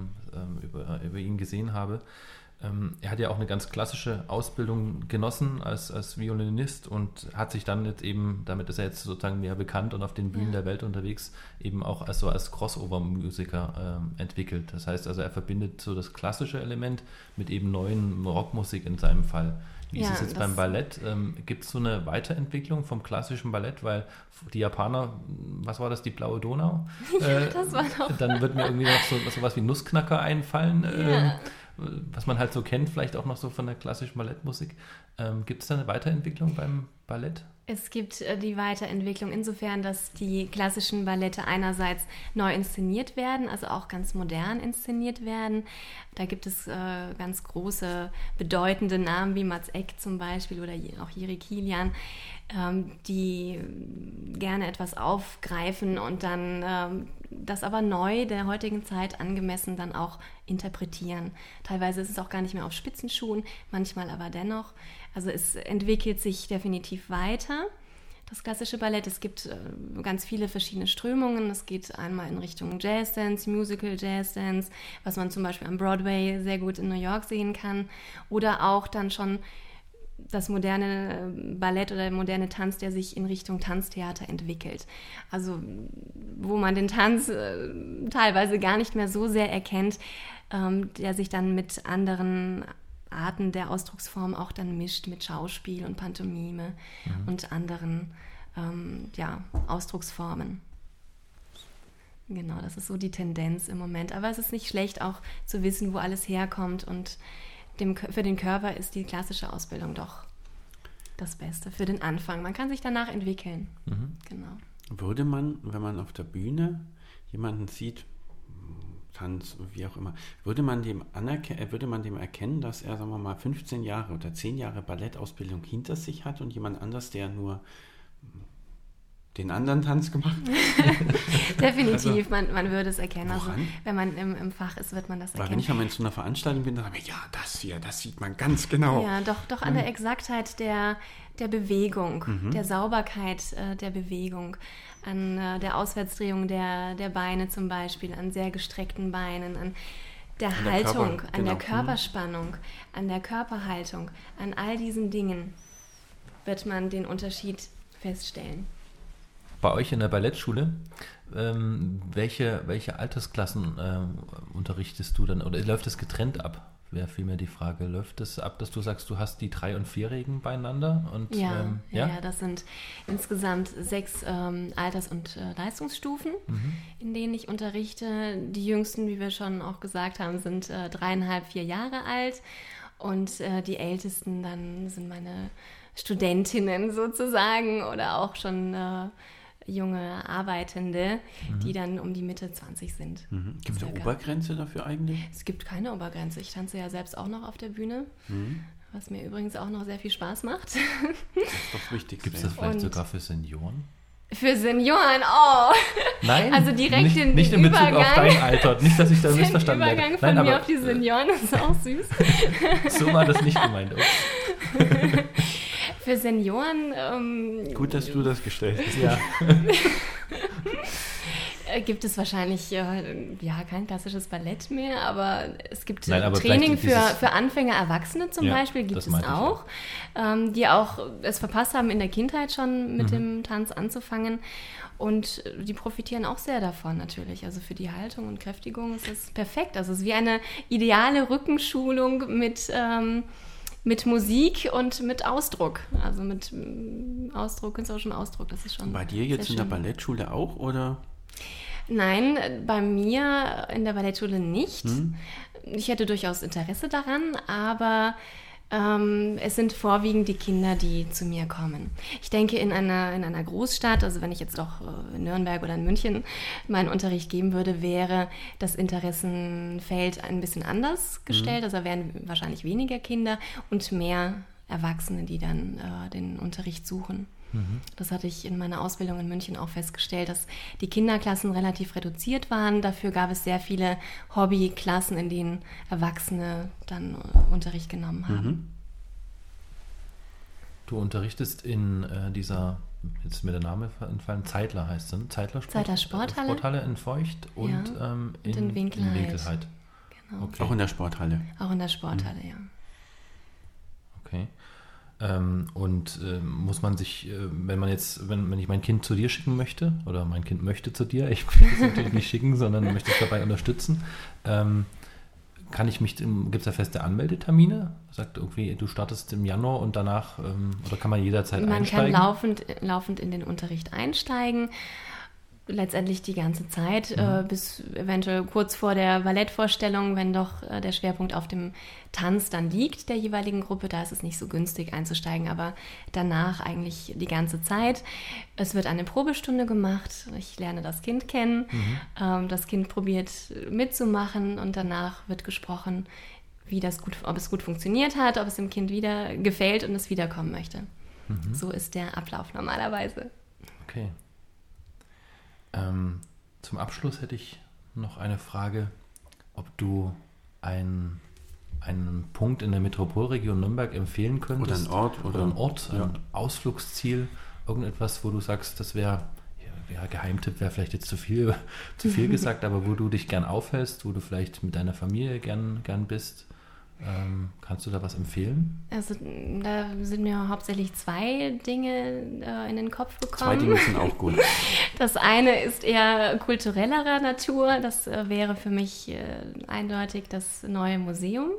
ihn gesehen habe, er hat ja auch eine ganz klassische Ausbildung genossen als Violinist und hat sich dann jetzt eben, damit ist er jetzt sozusagen mehr bekannt und auf den Bühnen der Welt unterwegs, eben auch als Crossover-Musiker entwickelt. Das heißt also, er verbindet so das klassische Element mit eben neuen Rockmusik in seinem Fall. Wie ist es jetzt beim Ballett? Gibt es so eine Weiterentwicklung vom klassischen Ballett? Weil die Japaner, was war das, die blaue Donau? Das war doch... Dann wird mir irgendwie noch so was wie Nussknacker einfallen. Was man halt so kennt, vielleicht auch noch so von der klassischen Ballettmusik. Gibt es da eine Weiterentwicklung beim Ballett? Es gibt die Weiterentwicklung insofern, dass die klassischen Ballette einerseits neu inszeniert werden, also auch ganz modern inszeniert werden. Da gibt es ganz große, bedeutende Namen wie Mats Ek zum Beispiel oder auch Jiří Kylián, die gerne etwas aufgreifen und dann das aber neu der heutigen Zeit angemessen dann auch interpretieren. Teilweise ist es auch gar nicht mehr auf Spitzenschuhen, manchmal aber dennoch. Also es entwickelt sich definitiv weiter, das klassische Ballett. Es gibt ganz viele verschiedene Strömungen. Es geht einmal in Richtung Jazzdance, Musical Jazzdance, was man zum Beispiel am Broadway sehr gut in New York sehen kann. Oder auch dann schon das moderne Ballett oder der moderne Tanz, der sich in Richtung Tanztheater entwickelt. Also wo man den Tanz teilweise gar nicht mehr so sehr erkennt, der sich dann mit anderen Arten der Ausdrucksform auch dann mischt mit Schauspiel und Pantomime und anderen Ausdrucksformen. Genau, das ist so die Tendenz im Moment. Aber es ist nicht schlecht, auch zu wissen, wo alles herkommt. Und für den Körper ist die klassische Ausbildung doch das Beste für den Anfang. Man kann sich danach entwickeln. Genau. Würde man, wenn man auf der Bühne jemanden sieht, Tanz, wie auch immer, würde man dem erkennen, dass er, sagen wir mal, 15 Jahre oder 10 Jahre Ballettausbildung hinter sich hat und jemand anders, der nur den anderen Tanz gemacht hat? Definitiv, also, man würde es erkennen. Woran? Also, wenn man im Fach ist, wird man das erkennen. Weil wenn ich einmal in so einer Veranstaltung bin, dann sage ich, ja, das hier, das sieht man ganz genau. Ja, doch an der Exaktheit der Bewegung, der Sauberkeit der Bewegung, an der Auswärtsdrehung der Beine zum Beispiel, an sehr gestreckten Beinen, an der Haltung, an der Körperspannung, an der Körperhaltung, an all diesen Dingen wird man den Unterschied feststellen. Bei euch in der Ballettschule, welche Altersklassen unterrichtest du dann? Oder läuft das getrennt ab? Wäre vielmehr die Frage, läuft es ab, dass du sagst, du hast die 3- und 4-Jährigen beieinander? Und, das sind insgesamt 6 Alters- und Leistungsstufen, in denen ich unterrichte. Die Jüngsten, wie wir schon auch gesagt haben, sind 3,5, 4 Jahre alt und die Ältesten dann sind meine Studentinnen sozusagen oder auch schon junge Arbeitende, die dann um die Mitte 20 sind. Gibt es eine Obergrenze dafür eigentlich? Es gibt keine Obergrenze. Ich tanze ja selbst auch noch auf der Bühne. Was mir übrigens auch noch sehr viel Spaß macht. Das ist doch wichtig. Gibt es das vielleicht sogar für Senioren? Für Senioren, oh! Nein, also direkt nicht in Bezug auf dein Alter. Nicht, dass ich da missverstanden werde. Nein, von mir auf die Senioren ist auch süß. So war das nicht gemeint. Okay. Für Senioren... gut, dass du das gestellt hast. Ja. Gibt es wahrscheinlich kein klassisches Ballett mehr, aber es gibt Training für Anfänger, Erwachsene zum Beispiel, gibt es auch, die auch es verpasst haben, in der Kindheit schon mit dem Tanz anzufangen. Und die profitieren auch sehr davon natürlich. Also für die Haltung und Kräftigung ist es perfekt. Also es ist wie eine ideale Rückenschulung mit Musik und mit Ausdruck, also mit künstlerischem Ausdruck. Das ist schon bei dir jetzt in der Ballettschule auch, oder? Nein, bei mir in der Ballettschule nicht. Ich hätte durchaus Interesse daran, aber es sind vorwiegend die Kinder, die zu mir kommen. Ich denke, in einer Großstadt, also wenn ich jetzt doch in Nürnberg oder in München meinen Unterricht geben würde, wäre das Interessenfeld ein bisschen anders gestellt. Also wären wahrscheinlich weniger Kinder und mehr Erwachsene, die dann den Unterricht suchen. Das hatte ich in meiner Ausbildung in München auch festgestellt, dass die Kinderklassen relativ reduziert waren. Dafür gab es sehr viele Hobbyklassen, in denen Erwachsene dann Unterricht genommen haben. Du unterrichtest in dieser, jetzt ist mir der Name entfallen, Zeitler heißt es, Zeitler Sporthalle in Feucht und in Winkelheit. Genau. Okay. Auch in der Sporthalle. Ja. Okay. Und muss man sich, wenn ich mein Kind zu dir schicken möchte, oder mein Kind möchte zu dir, ich will es natürlich nicht schicken, sondern möchte es dabei unterstützen, gibt es da feste Anmeldetermine? Sagt irgendwie, du startest im Januar und danach, oder kann man jederzeit einsteigen? Man kann laufend in den Unterricht einsteigen. Letztendlich die ganze Zeit, bis eventuell kurz vor der Ballettvorstellung, wenn doch der Schwerpunkt auf dem Tanz dann liegt, der jeweiligen Gruppe, da ist es nicht so günstig einzusteigen, aber danach eigentlich die ganze Zeit. Es wird eine Probestunde gemacht, ich lerne das Kind kennen, das Kind probiert mitzumachen und danach wird gesprochen, ob es gut funktioniert hat, ob es dem Kind wieder gefällt und es wiederkommen möchte. So ist der Ablauf normalerweise. Okay. Zum Abschluss hätte ich noch eine Frage, ob du einen Punkt in der Metropolregion Nürnberg empfehlen könntest. Oder einen Ort. Ein Ausflugsziel, irgendetwas, wo du sagst, das wäre Geheimtipp, wäre vielleicht jetzt zu viel gesagt, aber wo du dich gern aufhältst, wo du vielleicht mit deiner Familie gern bist. Kannst du da was empfehlen? Also da sind mir hauptsächlich zwei Dinge in den Kopf gekommen. Zwei Dinge sind auch gut. Das eine ist eher kulturellerer Natur. Das wäre für mich eindeutig das Neue Museum.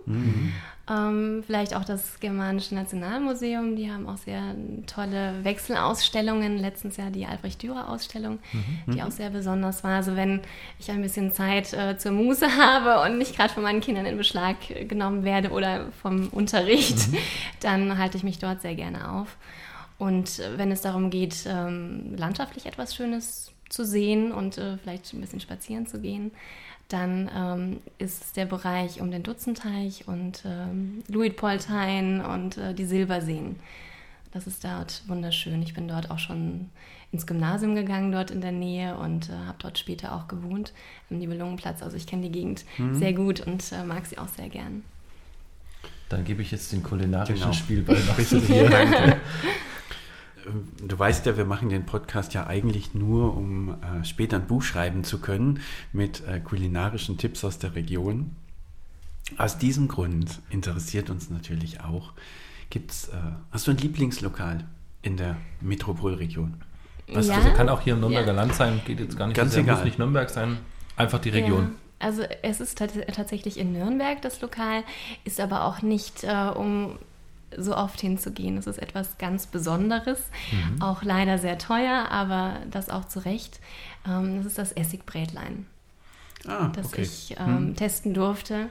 Vielleicht auch das Germanische Nationalmuseum. Die haben auch sehr tolle Wechselausstellungen. Letztens Jahr die Albrecht-Dürer-Ausstellung, die auch sehr besonders war. Also wenn ich ein bisschen Zeit zur Muße habe und nicht gerade von meinen Kindern in Beschlag genommen werde oder vom Unterricht, dann halte ich mich dort sehr gerne auf. Und wenn es darum geht, landschaftlich etwas Schönes zu sehen und vielleicht ein bisschen spazieren zu gehen, dann ist der Bereich um den Dutzenteich und Luitpoldhain und die Silberseen. Das ist dort wunderschön. Ich bin dort auch schon ins Gymnasium gegangen, dort in der Nähe und habe dort später auch gewohnt, am Nibelungenplatz. Also ich kenne die Gegend sehr gut und mag sie auch sehr gern. Dann gebe ich jetzt den kulinarischen Spielball nach dir. Du weißt ja, wir machen den Podcast ja eigentlich nur, um später ein Buch schreiben zu können mit kulinarischen Tipps aus der Region. Aus diesem Grund interessiert uns natürlich auch, hast du ein Lieblingslokal in der Metropolregion? Was ja. Also kann auch hier im Nürnberger Land sein, geht jetzt gar nicht. Ganz egal. Muss nicht Nürnberg sein, einfach die Region. Ja. Also es ist tatsächlich in Nürnberg das Lokal, ist aber auch nicht um so oft hinzugehen. Das ist etwas ganz Besonderes, auch leider sehr teuer, aber das auch zu Recht. Das ist das Essigbrätlein, das ich testen durfte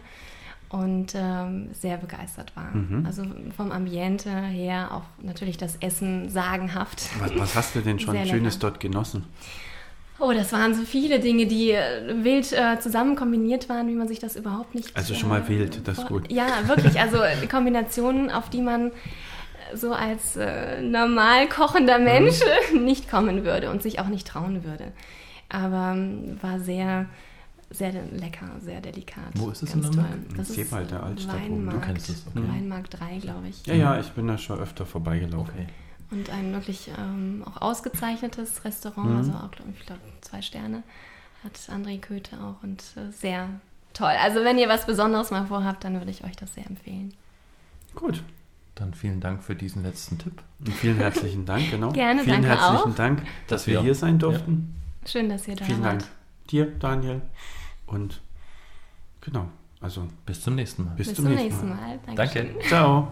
und sehr begeistert war. Also vom Ambiente her, auch natürlich das Essen sagenhaft. Was hast du denn schon Schönes dort genossen? Oh, das waren so viele Dinge, die wild zusammen kombiniert waren, wie man sich das überhaupt nicht... Also schon mal wild, das ist gut. Ja, wirklich, also Kombinationen, auf die man so als normal kochender Mensch nicht kommen würde und sich auch nicht trauen würde. Aber war sehr... sehr lecker, sehr delikat. Wo ist es denn nochmal? Das ist der Altstadt. Weinmarkt, du kennst es, okay. Weinmarkt 3, glaube ich. Ja, ich bin da schon öfter vorbeigelaufen. Okay. Und ein wirklich auch ausgezeichnetes Restaurant, also auch, ich glaube 2 Sterne, hat André Köthe auch und sehr toll. Also wenn ihr was Besonderes mal vorhabt, dann würde ich euch das sehr empfehlen. Gut, dann vielen Dank für diesen letzten Tipp. Und vielen herzlichen Dank, genau. Gerne, vielen danke herzlichen auch. Dank, dass wir hier sein durften. Ja. Schön, dass ihr da vielen wart. Dank dir, Daniel. Und genau, also bis zum nächsten Mal. Danke. Ciao.